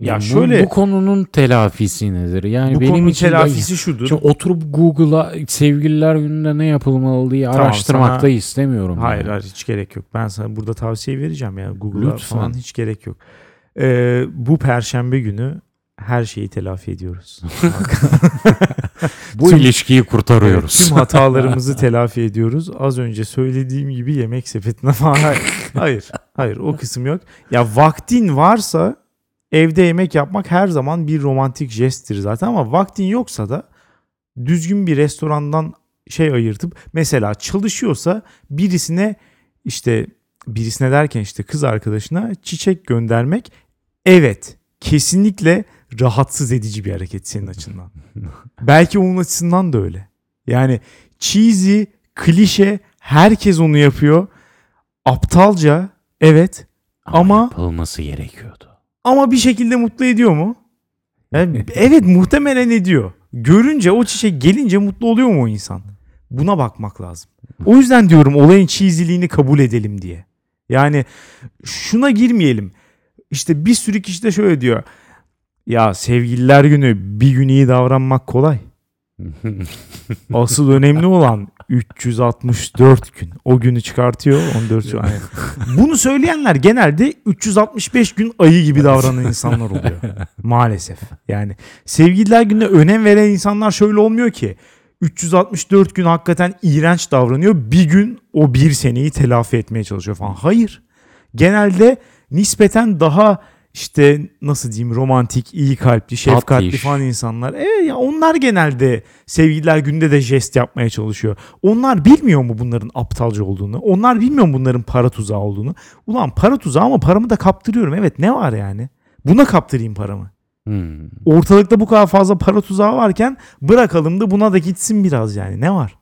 Ya şöyle, bu konunun telafisi nedir? Yani benim için telafisi şudur. Oturup Google'a Sevgililer Günü'nde ne yapılmalı diye araştırmak da istemiyorum. Hayır yani. Hayır, hiç gerek yok. Ben sana burada tavsiye vereceğim ya, Google'a lütfen. Falan hiç gerek yok. Bu Perşembe günü her şeyi telafi ediyoruz. Bu ilişkiyi kurtarıyoruz. Tüm hatalarımızı telafi ediyoruz. Az önce söylediğim gibi Yemeksepeti'ne falan. Hayır, o kısım yok. Ya vaktin varsa evde yemek yapmak her zaman bir romantik jesttir zaten, ama vaktin yoksa da düzgün bir restorandan ayırtıp, mesela çalışıyorsa birisine derken işte kız arkadaşına çiçek göndermek, evet, kesinlikle rahatsız edici bir hareket senin açından. Belki onun açısından da öyle. Yani cheesy, klişe, herkes onu yapıyor. Aptalca, evet, ama yapılması gerekiyordu. Ama bir şekilde mutlu ediyor mu? Yani evet, muhtemelen ediyor. Görünce, o çiçek gelince mutlu oluyor mu o insan? Buna bakmak lazım. O yüzden diyorum, olayın çiziliğini kabul edelim diye. Yani şuna girmeyelim. İşte bir sürü kişi de şöyle diyor. Ya Sevgililer Günü, bir gün iyi davranmak kolay. Asıl önemli olan 364 gün. O günü çıkartıyor 14 gün. Bunu söyleyenler genelde 365 gün ayı gibi davranan insanlar oluyor. Maalesef. Yani Sevgililer Günü'ne önem veren insanlar şöyle olmuyor ki. 364 gün hakikaten iğrenç davranıyor. Bir gün o bir seneyi telafi etmeye çalışıyor falan. Hayır. Genelde nispeten daha romantik, iyi kalpli, şefkatli falan insanlar. Evet, onlar genelde Sevgililer Günü'nde de jest yapmaya çalışıyor. Onlar bilmiyor mu bunların aptalca olduğunu? Onlar bilmiyor mu bunların para tuzağı olduğunu? Ulan para tuzağı ama paramı da kaptırıyorum. Evet, ne var yani? Buna kaptırayım paramı. Ortalıkta bu kadar fazla para tuzağı varken bırakalım da buna da gitsin biraz yani. Ne var?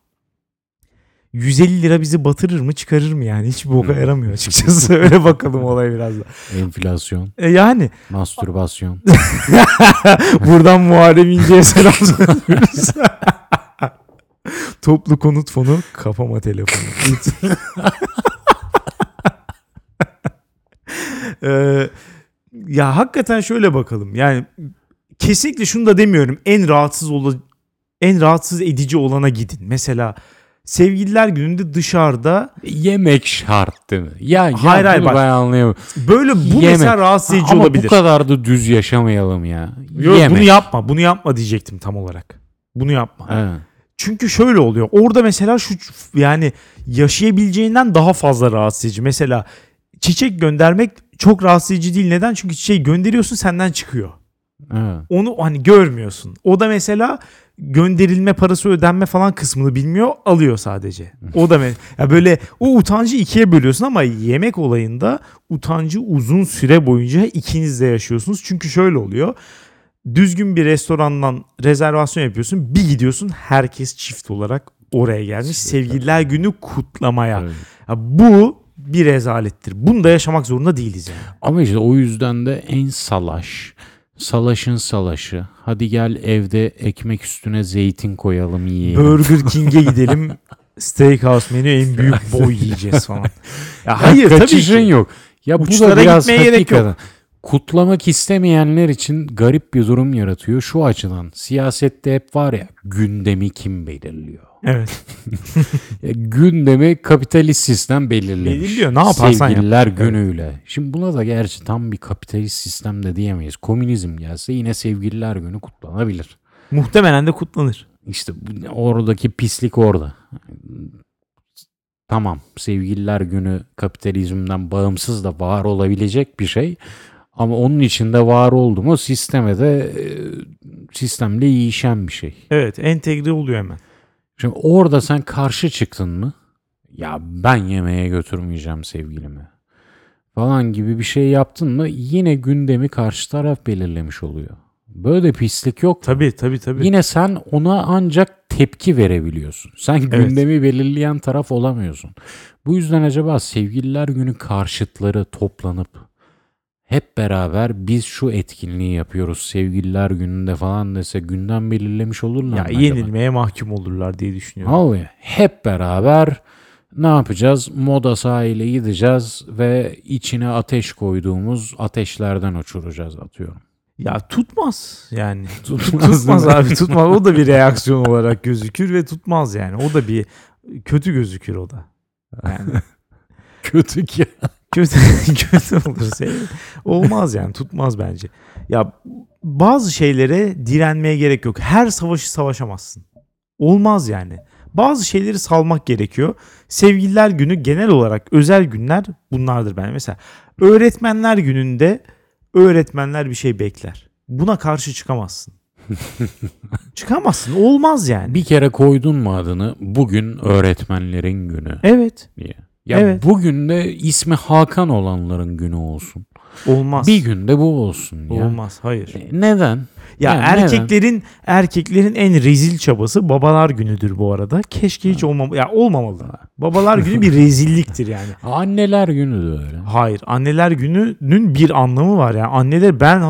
150 lira bizi batırır mı çıkarır mı yani? Hiçbir boka yaramıyor açıkçası. Öyle bakalım olay biraz da. Enflasyon. Yani. Mastürbasyon. Buradan Muharrem İnce'ye selam söylüyoruz. Toplu konut fonu, kafama telefonu. Ya hakikaten şöyle bakalım. Yani kesinlikle şunu da demiyorum. En rahatsız edici olana gidin. Mesela Sevgililer Günü'nde dışarıda yemek şart değil mi? Yani hayır bak, ben anlayamıyorum. Böyle bu yemek mesela rahatsız edici olabilir. Ama bu kadar da düz yaşamayalım ya. Yok, bunu yapma diyecektim tam olarak. Bunu yapma. Evet. Çünkü şöyle oluyor. Orada mesela şu, yani yaşayabileceğinden daha fazla rahatsız edici. Mesela çiçek göndermek çok rahatsız edici değil. Neden? Çünkü çiçeği gönderiyorsun, senden çıkıyor. Evet. Onu hani görmüyorsun. O da mesela gönderilme parası ödenme falan kısmını bilmiyor, alıyor sadece. O da yani böyle o utancı ikiye bölüyorsun, ama yemek olayında utancı uzun süre boyunca ikiniz de yaşıyorsunuz. Çünkü şöyle oluyor. Düzgün bir restorandan rezervasyon yapıyorsun. Bir gidiyorsun, herkes çift olarak oraya gelmiş. Sevgililer Günü kutlamaya. Evet. Yani bu bir rezalettir. Bunu da yaşamak zorunda değiliz yani. Ama işte o yüzden de en salaşın salaşı. Hadi gel evde ekmek üstüne zeytin koyalım yiyelim. Burger King'e gidelim. Steakhouse menü, en büyük boy yiyeceğiz falan. Ya hayır, kaçışın tabii ki yok. Ya uçlara bu da biraz hakikaten. Kutlamak istemeyenler için garip bir durum yaratıyor. Şu açıdan, siyasette hep var ya, gündemi kim belirliyor? Evet. Gündemi kapitalist sistem belirliyor. Ne yaparsan Sevgililer Günü'yle. Evet. Şimdi buna da gerçi tam bir kapitalist sistem de diyemeyiz. Komünizm gelse yine Sevgililer Günü kutlanabilir. Muhtemelen de kutlanır. İşte oradaki pislik orada. Tamam, Sevgililer Günü kapitalizmden bağımsız da var olabilecek bir şey. Ama onun içinde var oldu mu sistemle yiyişen bir şey. Evet, entegre oluyor hemen. Şimdi orada sen karşı çıktın mı? Ya ben yemeğe götürmeyeceğim sevgilimi falan gibi bir şey yaptın mı? Yine gündemi karşı taraf belirlemiş oluyor. Böyle pislik yok. Tabii. Yine sen ona ancak tepki verebiliyorsun. Sen gündemi belirleyen taraf olamıyorsun. Bu yüzden acaba Sevgililer Günü karşıtları toplanıp hep beraber biz şu etkinliği yapıyoruz Sevgililer Günü'nde falan dese gündem belirlemiş olurlar mı? Ya yenilmeye mahkum olurlar diye düşünüyorum. Abi, hep beraber ne yapacağız? Moda sahile gideceğiz ve içine ateş koyduğumuz ateşlerden uçuracağız, atıyorum. Ya tutmaz yani. Tutmaz abi, tutmaz. O da bir reaksiyon olarak gözükür ve tutmaz yani. O da bir kötü gözükür o da. Yani. Kötü olursa olmaz yani, tutmaz bence. Ya bazı şeylere direnmeye gerek yok. Her savaşı savaşamazsın. Olmaz yani. Bazı şeyleri salmak gerekiyor. Sevgililer Günü genel olarak özel günler bunlardır ben. Mesela Öğretmenler Günü'nde öğretmenler bir şey bekler. Buna karşı çıkamazsın. Çıkamazsın. Olmaz yani. Bir kere koydun mu adını, bugün öğretmenlerin günü. Evet. Diye. Ya evet. Bugün de ismi Hakan olanların günü olsun. Olmaz. Bir gün de bu olsun. Ya. Olmaz. Hayır. Neden? Ya yani erkeklerin en rezil çabası Babalar Günü'dür bu arada. Keşke hiç olmamalı. Babalar Günü bir rezilliktir yani. Anneler Günü de öyle. Hayır. Anneler Günü'nün bir anlamı var yani. Anneler, ben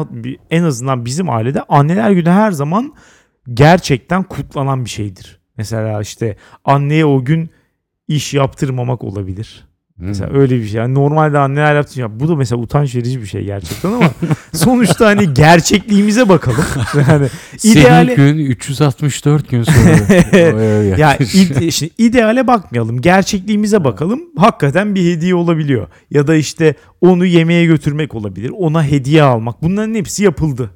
en azından bizim ailede Anneler Günü her zaman gerçekten kutlanan bir şeydir. Mesela işte anneye o gün İş yaptırmamak olabilir. Mesela öyle bir şey. Yani normalde anneler yaptıracak. Bu da mesela utanç verici bir şey gerçekten, ama sonuçta hani gerçekliğimize bakalım. Yani ideale... Senin gün 364 gün sonra. Ya şimdi ideale bakmayalım. Gerçekliğimize bakalım. Hakikaten bir hediye olabiliyor. Ya da işte onu yemeğe götürmek olabilir. Ona hediye almak. Bunların hepsi yapıldı.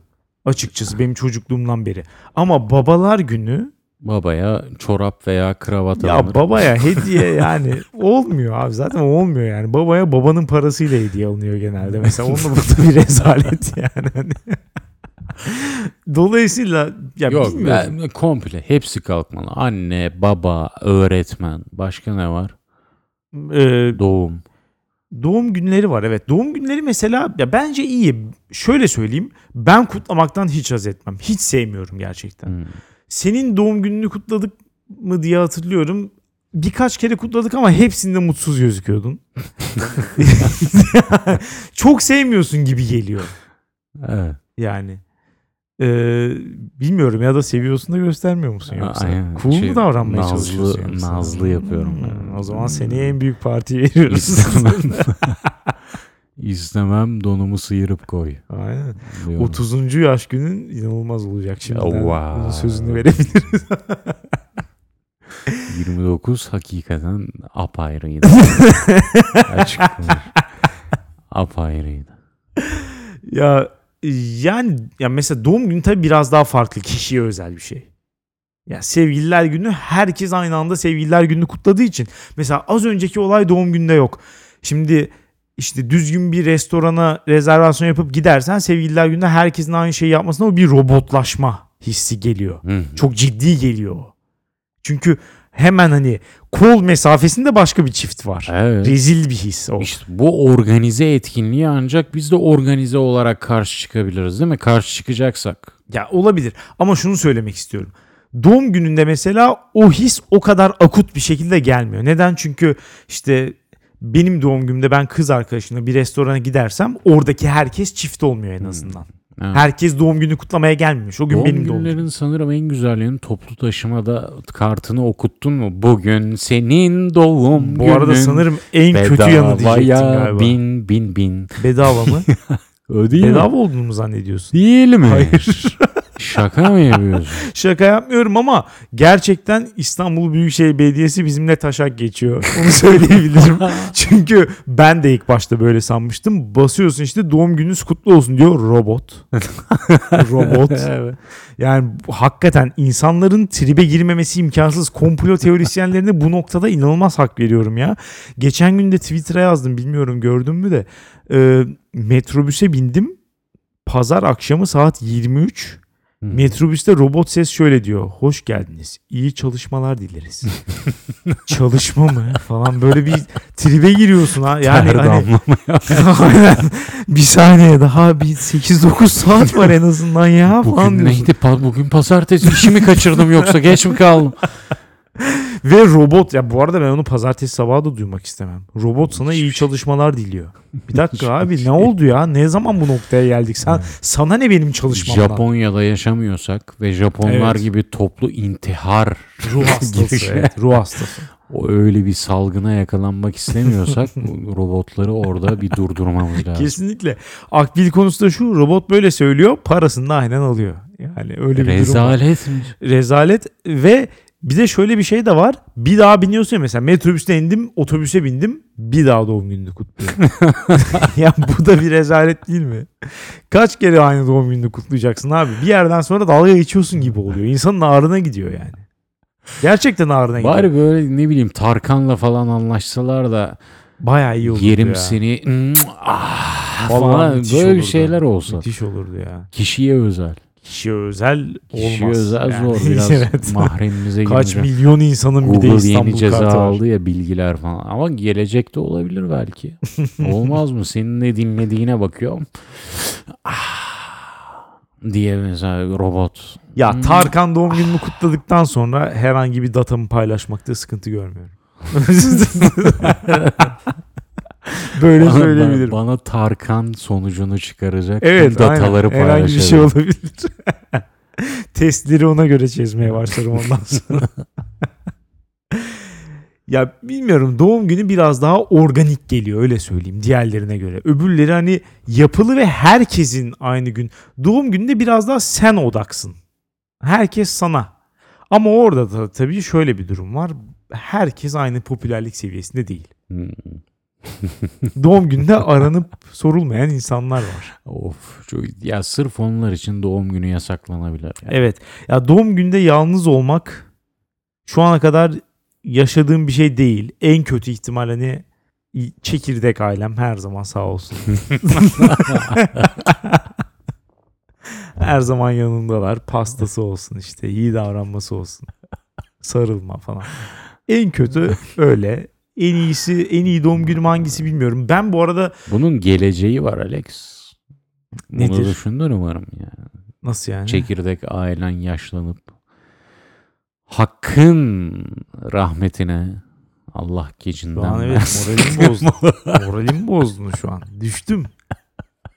Açıkçası benim çocukluğumdan beri. Ama Babalar Günü, babaya çorap veya kravat alınır. Ya babaya hediye yani olmuyor abi, zaten olmuyor yani. Babaya babanın parasıyla hediye alınıyor genelde. Mesela onun da bir rezalet yani. Dolayısıyla ya yok, ben komple hepsi kalkmalı. Anne, baba, öğretmen, başka ne var? Doğum günleri var, evet. Doğum günleri mesela ya bence iyi. Şöyle söyleyeyim, ben kutlamaktan hiç haz etmem. Hiç sevmiyorum gerçekten. Senin doğum gününü kutladık mı diye hatırlıyorum. birkaç kere kutladık ama hepsinde mutsuz gözüküyordun. Çok sevmiyorsun gibi geliyor. Evet. Yani. Bilmiyorum ya da seviyorsun da göstermiyor musun yoksa? Cool mu davranmaya çalışıyorsun? Yoksa? Nazlı yapıyorum. Yani. O zaman seneye en büyük partiye veriyoruz. İstemem. İstemem donumu sıyırıp koy. Aynen. Diyorum. 30. yaş günün inanılmaz olacak şimdi. Wow. Sözünü verebiliriz. 29 hakikaten apayrıydı. Açık konuşayım. Apayrıydı. Yani mesela doğum günü tabii biraz daha farklı, kişiye özel bir şey. Yani sevgililer günü herkes aynı anda sevgililer gününü kutladığı için. Mesela az önceki olay doğum günde yok. Şimdi işte düzgün bir restorana rezervasyon yapıp gidersen sevgililer gününde herkesin aynı şeyi yapmasına o bir robotlaşma hissi geliyor. Hı-hı. Çok ciddi geliyor o. Çünkü hemen hani kol mesafesinde başka bir çift var. Evet. Rezil bir his o. İşte bu organize etkinliği ancak biz de organize olarak karşı çıkabiliriz değil mi? Karşı çıkacaksak. Ya olabilir ama şunu söylemek istiyorum. Doğum gününde mesela o his o kadar akut bir şekilde gelmiyor. Neden? Çünkü işte benim doğum günümde ben kız arkadaşımla bir restorana gidersem oradaki herkes çift olmuyor en azından. Evet. Herkes doğum günü kutlamaya gelmemiş. O gün doğum benim doğum günüm. Doğum günlerin sanırım en güzelliğini toplu taşımada kartını okuttun mu? Bugün senin doğum günün. Bu arada sanırım en kötü yanı diyecektim galiba. Bin. Bedava mı? Bedava olduğunu mu zannediyorsun? Değil mi? Hayır. Şaka mı yapıyorsun? Şaka yapmıyorum ama gerçekten İstanbul Büyükşehir Belediyesi bizimle taşak geçiyor. Onu söyleyebilirim. Çünkü ben de ilk başta böyle sanmıştım. Basıyorsun işte doğum gününüz kutlu olsun diyor robot. Robot. Evet. Yani hakikaten insanların tribe girmemesi imkansız. Komplo teorisyenlerine bu noktada inanılmaz hak veriyorum ya. Geçen gün de Twitter'a yazdım. Bilmiyorum gördün mü de. Metrobüse bindim. Pazar akşamı saat 23. Metrobüste robot ses şöyle diyor. Hoş geldiniz. İyi çalışmalar dileriz. Çalışma mı? Falan böyle bir tribe giriyorsun ha. Yani hani, bir saniye daha bir 8-9 saat var en azından ya. Bugün falan neydi? Bugün pazartesi. İşimi kaçırdım yoksa geç mi kaldım? Ve robot ya bu arada ben onu pazartesi sabahı da duymak istemem. Robot sana iyi çalışmalar diliyor. Bir dakika abi ne oldu ya? Ne zaman bu noktaya geldik? Sana ne benim çalışmamdan? Japonya'da yaşamıyorsak ve Japonlar evet. gibi toplu intihar ruh hastası. Evet, ruh hastası. O öyle bir salgına yakalanmak istemiyorsak robotları orada bir durdurmamız lazım. Kesinlikle. Akbil konusu da şu, robot böyle söylüyor, parasını da aynen alıyor. Yani öyle bir rezalet durum. Rezalet ve bir de şöyle bir şey de var. Bir daha biniyorsun ya mesela metrobüste indim, otobüse bindim. Bir daha doğum gününü kutluyorum. Ya bu da bir rezalet değil mi? Kaç kere aynı doğum gününü kutlayacaksın abi? Bir yerden sonra dalga geçiyorsun gibi oluyor. İnsanın ağrına gidiyor yani. Gerçekten ağrına gidiyor. Bari böyle ne bileyim Tarkan'la falan anlaşsalar da bayağı iyi olurdu. Yerim ya. Seni falan böyle olurdu. Şeyler olsa. Müthiş olurdu ya. Kişiye özel. Kişiye özel olmaz. Kişiye özel yani. Zor biraz evet. Mahremimize girince. Kaç milyon insanın Google bir de İstanbul kartı var. Google yeni ceza aldı ya bilgiler falan. Ama gelecekte olabilir belki. Olmaz mı? Senin ne dinlediğine bakıyorum. Diye mesela robot. Ya Tarkan doğum gününü kutladıktan sonra herhangi bir datamı paylaşmakta sıkıntı görmüyorum. Böyle söyleyebilirim. Bana Tarkan sonucunu çıkaracak. Evet, dataları aynen. Paylaşalım. Herhangi bir şey olabilir. Testleri ona göre çizmeye başlarım ondan sonra. Ya bilmiyorum, doğum günü biraz daha organik geliyor öyle söyleyeyim diğerlerine göre. Öbürleri hani yapılı ve herkesin aynı gün. Doğum gününde biraz daha sen odaksın. Herkes sana. Ama orada da tabii şöyle bir durum var. Herkes aynı popülerlik seviyesinde değil. Doğum günde aranıp sorulmayan insanlar var. Of, ya sırf onlar için doğum günü yasaklanabilir. Yani. Evet. Ya doğum günde yalnız olmak şu ana kadar yaşadığım bir şey değil. En kötü ihtimal hani çekirdek ailem her zaman sağ olsun. Her zaman yanındalar. Pastası olsun işte, iyi davranması olsun. Sarılma falan. En kötü öyle. En iyisi, en iyi doğum günüm hangisi bilmiyorum. Ben bu arada... Bunun geleceği var Alex. Nedir? Bunu düşündün umarım ya. Nasıl yani? Çekirdek ailen yaşlanıp Hakkın rahmetine Allah gecinden versin. Evet, moralim bozdu şu an. Düştüm.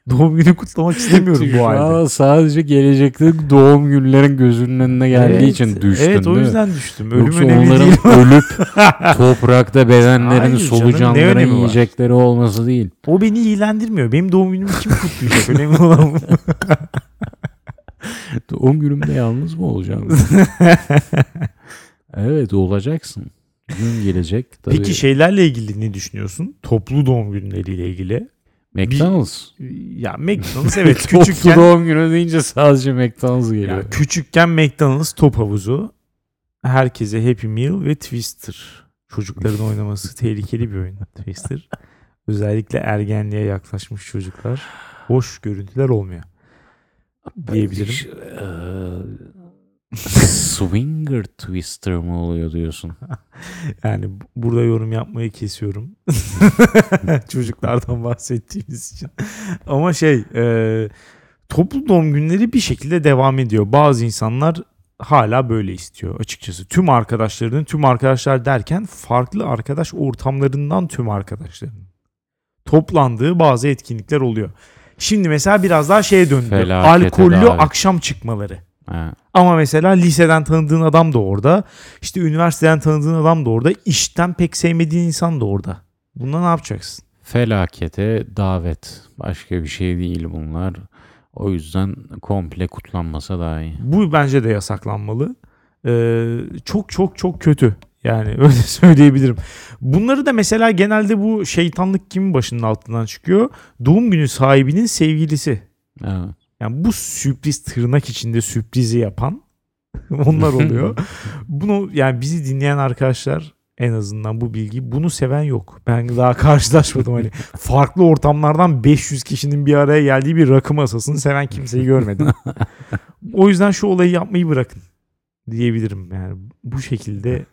Doğum günü kutlamak istemiyorum bu halde. Sadece gelecekte doğum günlerin gözünün önüne geldiği için düştün. Evet, o yüzden düştüm. Ölüm yoksa onların ölüp toprakta bedenlerin, solucanların yiyecekleri olması değil. O beni ilgilendirmiyor. Benim doğum günümü kim kutlayacak? Önemli olan bu. Doğum günümde yalnız mı olacağım? Evet, olacaksın. Gün gelecek. Tabii. Peki şeylerle ilgili ne düşünüyorsun? Toplu doğum günleriyle ilgili. McDonald's. McDonald's evet. Küçükken doğum günü deyince sadece McDonald's geliyor. Ya, küçükken McDonald's, top havuzu, herkese Happy Meal ve Twister. Çocukların oynaması tehlikeli bir oyun. Twister. Özellikle ergenliğe yaklaşmış çocuklar. Hoş görüntüler olmuyor. Diyebilirim. Swinger Twister mı oluyor diyorsun? Yani burada yorum yapmayı kesiyorum. Çocuklardan bahsettiğimiz için. Ama toplu doğum günleri bir şekilde devam ediyor. Bazı insanlar hala böyle istiyor açıkçası. Tüm arkadaşlar derken farklı arkadaş ortamlarından tüm arkadaşların toplandığı bazı etkinlikler oluyor. Şimdi mesela biraz daha şeye döndü. Felakete alkollü davet. Akşam çıkmaları. Evet. Ama mesela liseden tanıdığın adam da orada, üniversiteden tanıdığın adam da orada, işten pek sevmediğin insan da orada. Bunda ne yapacaksın? Felakete davet. Başka bir şey değil bunlar. O yüzden komple kutlanmasa daha iyi. Bu bence de yasaklanmalı. Çok çok çok kötü. Yani öyle söyleyebilirim. Bunları da mesela genelde bu şeytanlık kimin başının altından çıkıyor? Doğum günü sahibinin sevgilisi. Evet. Yani bu sürpriz, tırnak içinde sürprizi yapan onlar oluyor. Bunu bizi dinleyen arkadaşlar, en azından bu bilgi, bunu seven yok. Ben daha karşılaşmadım farklı ortamlardan 500 kişinin bir araya geldiği bir rakı masasını seven kimseyi görmedim. O yüzden şu olayı yapmayı bırakın diyebilirim. Yani bu şekilde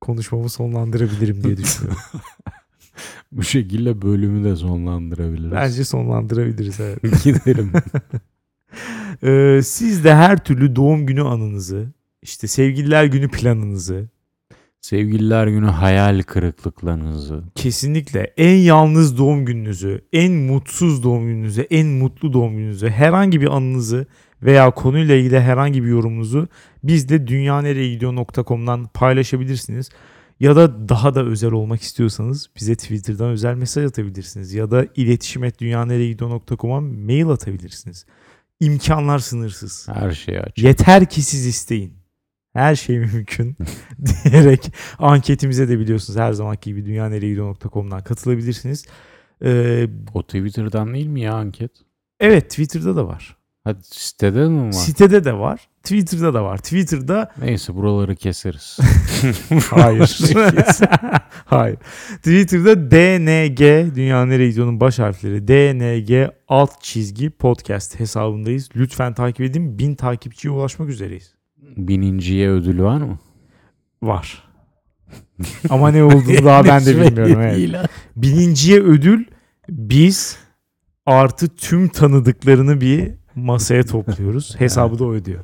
konuşmamı sonlandırabilirim diye düşünüyorum. Bu şekilde bölümü de sonlandırabiliriz. Bence sonlandırabiliriz. Evet. Gidelim. Siz de her türlü doğum günü anınızı, sevgililer günü planınızı, sevgililer günü hayal kırıklıklarınızı, kesinlikle en yalnız doğum gününüzü, en mutsuz doğum gününüzü, en mutlu doğum gününüzü, herhangi bir anınızı veya konuyla ilgili herhangi bir yorumunuzu bizde dünyanereyegidiyor.com'dan paylaşabilirsiniz. Ya da daha da özel olmak istiyorsanız bize Twitter'dan özel mesaj atabilirsiniz. Ya da iletişim@dünyanereyegidiyor.com'a mail atabilirsiniz. İmkanlar sınırsız. Her şeyi açın. Yeter ki siz isteyin. Her şey mümkün diyerek anketimize de biliyorsunuz her zamanki gibi dünyanereyegidiyor.com'dan katılabilirsiniz. O Twitter'dan değil mi ya anket? Evet, Twitter'da da var. Hadi, sitede mi var? Sitede de var. Twitter'da da var. Twitter'da... Neyse, buraları keseriz. Hayır. Twitter'da DNG, Dünya Nereye Gidiyor'nun baş harfleri DNG _ podcast hesabındayız. Lütfen takip edin. 1000 takipçiye ulaşmak üzereyiz. 1000'inciye ödül var mı? Var. Ama ne olduğunu daha ben de bilmiyorum. Evet. 1000'inciye ödül, biz artı tüm tanıdıklarını bir masaya topluyoruz. Hesabı da ödüyor.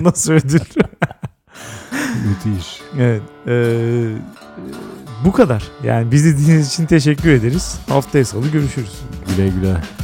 Nasıl ödül? Müthiş. Evet. Bu kadar. Yani bizi dinlediğiniz için teşekkür ederiz. Haftaya salı görüşürüz. Güle güle.